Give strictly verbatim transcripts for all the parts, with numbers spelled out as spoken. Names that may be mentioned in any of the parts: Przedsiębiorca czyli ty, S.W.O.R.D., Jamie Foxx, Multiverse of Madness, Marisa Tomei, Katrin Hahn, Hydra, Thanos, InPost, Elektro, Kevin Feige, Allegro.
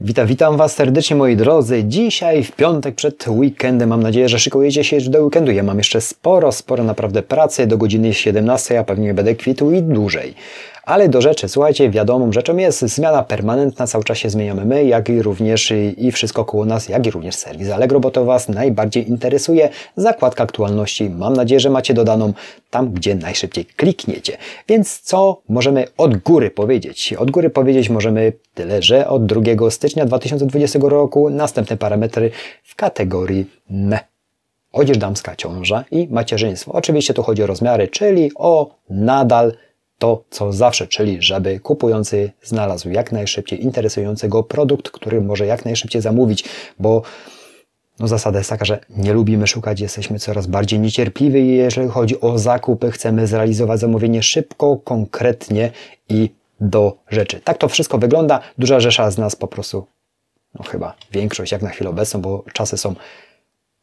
Witam, witam Was serdecznie, moi drodzy. Dzisiaj w piątek przed weekendem. Mam nadzieję, że szykujecie się już do weekendu. Ja mam jeszcze sporo, sporo naprawdę pracy. Do godziny siedemnastej, ja pewnie będę kwitł i dłużej. Ale do rzeczy, słuchajcie, wiadomą rzeczą jest zmiana permanentna, cały czas się zmieniamy my, jak i również i wszystko koło nas, jak i również serwis Allegro, bo to Was najbardziej interesuje. Zakładka aktualności, mam nadzieję, że macie dodaną tam, gdzie najszybciej klikniecie. Więc co możemy od góry powiedzieć? Od góry powiedzieć możemy tyle, że od drugiego stycznia dwa tysiące dwudziestego roku następne parametry w kategorii M. Odzież damska, ciąża i macierzyństwo. Oczywiście tu chodzi o rozmiary, czyli o nadal to, co zawsze, czyli żeby kupujący znalazł jak najszybciej interesującego produkt, który może jak najszybciej zamówić, bo no, zasada jest taka, że nie lubimy szukać, jesteśmy coraz bardziej niecierpliwi, jeżeli chodzi o zakupy, chcemy zrealizować zamówienie szybko, konkretnie i do rzeczy. Tak to wszystko wygląda, duża rzesza z nas po prostu, no chyba większość jak na chwilę obecną, bo czasy są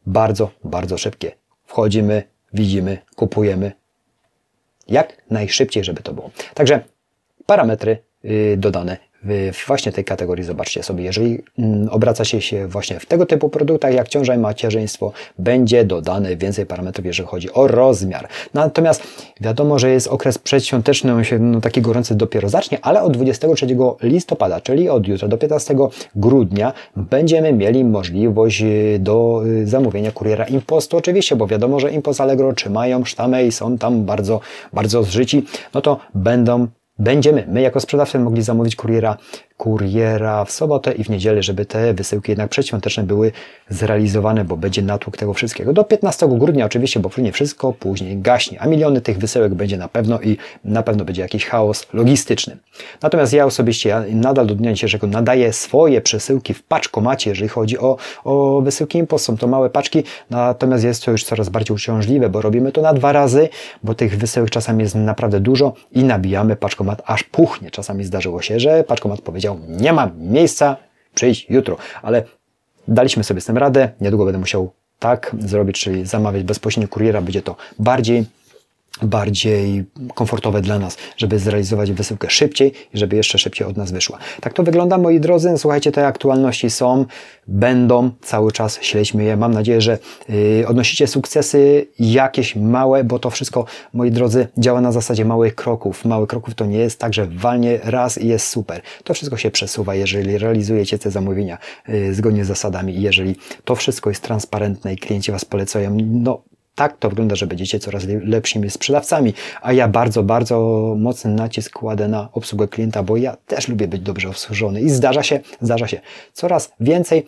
bardzo, bardzo szybkie. Wchodzimy, widzimy, kupujemy. Jak najszybciej, żeby to było. Także parametry yy, dodane w właśnie tej kategorii. Zobaczcie sobie, jeżeli mm, obracacie się właśnie w tego typu produktach, jak ciąża i macierzyństwo, będzie dodane więcej parametrów, jeżeli chodzi o rozmiar. Natomiast wiadomo, że jest okres przedświąteczny, on się no, taki gorący dopiero zacznie, ale od dwudziestego trzeciego listopada, czyli od jutra do piętnastego grudnia, będziemy mieli możliwość do zamówienia kuriera InPostu. Oczywiście, bo wiadomo, że InPost Allegro trzymają sztamę i są tam bardzo, bardzo zżyci, no to będą Będziemy my jako sprzedawcy mogli zamówić kuriera, kuriera w sobotę i w niedzielę, żeby te wysyłki jednak przedświąteczne były zrealizowane, bo będzie natłok tego wszystkiego. Do piętnastego grudnia oczywiście, bo później wszystko później gaśnie, a miliony tych wysyłek będzie na pewno i na pewno będzie jakiś chaos logistyczny. Natomiast ja osobiście ja nadal do dnia dzisiejszego nadaję swoje przesyłki w paczkomacie, jeżeli chodzi o, o wysyłki InPost. Są to małe paczki, natomiast jest to już coraz bardziej uciążliwe, bo robimy to na dwa razy, bo tych wysyłek czasami jest naprawdę dużo i nabijamy paczkomat aż puchnie. Czasami zdarzyło się, że paczkomat powiedział, nie mam miejsca, przyjdź jutro, ale daliśmy sobie z tym radę, niedługo będę musiał tak zrobić, czyli zamawiać bezpośrednio kuriera, będzie to bardziej, bardziej komfortowe dla nas, żeby zrealizować wysyłkę szybciej i żeby jeszcze szybciej od nas wyszła. Tak to wygląda, moi drodzy. Słuchajcie, te aktualności są, będą, cały czas śledźmy je. Mam nadzieję, że yy, odnosicie sukcesy jakieś małe, bo to wszystko, moi drodzy, działa na zasadzie małych kroków. Małych kroków to nie jest tak, że walnie raz i jest super. To wszystko się przesuwa, jeżeli realizujecie te zamówienia yy, zgodnie z zasadami i jeżeli to wszystko jest transparentne i klienci Was polecają, no tak to wygląda, że będziecie coraz lepszymi sprzedawcami, a ja bardzo, bardzo mocny nacisk kładę na obsługę klienta, bo ja też lubię być dobrze obsłużony i zdarza się, zdarza się. Coraz więcej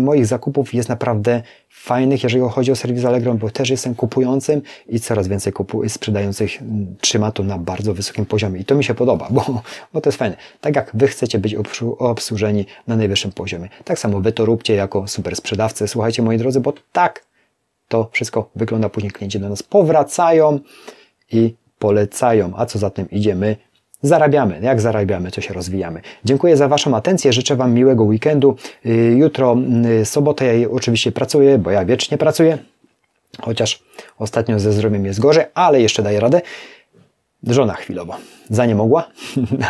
moich zakupów jest naprawdę fajnych, jeżeli chodzi o serwis Allegro, bo też jestem kupującym i coraz więcej kupu sprzedających trzyma to na bardzo wysokim poziomie i to mi się podoba, bo, bo to jest fajne. Tak jak Wy chcecie być obsłużeni na najwyższym poziomie, tak samo Wy to róbcie jako super sprzedawcy. Słuchajcie, moi drodzy, bo tak to wszystko wygląda, później klienci do nas powracają i polecają, a co za tym idzie, my zarabiamy. Jak zarabiamy, to się rozwijamy. Dziękuję za Waszą atencję, życzę Wam miłego weekendu. Jutro, sobotę, ja oczywiście pracuję, bo ja wiecznie pracuję, chociaż ostatnio ze zdrowiem jest gorzej, ale jeszcze daję radę. Żona chwilowo za nie mogła,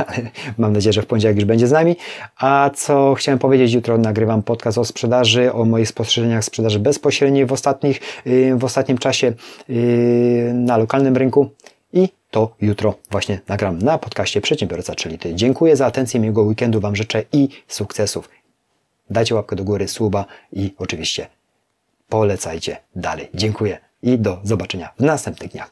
ale mam nadzieję, że w poniedziałek już będzie z nami. A co chciałem powiedzieć, jutro nagrywam podcast o sprzedaży, o moich spostrzeżeniach sprzedaży bezpośredniej w, ostatnich, w ostatnim czasie na lokalnym rynku i to jutro właśnie nagram na podcaście Przedsiębiorca czyli Ty. Dziękuję za atencję, miłego weekendu Wam życzę i sukcesów. Dajcie łapkę do góry, suba i oczywiście polecajcie dalej. Dziękuję i do zobaczenia w następnych dniach.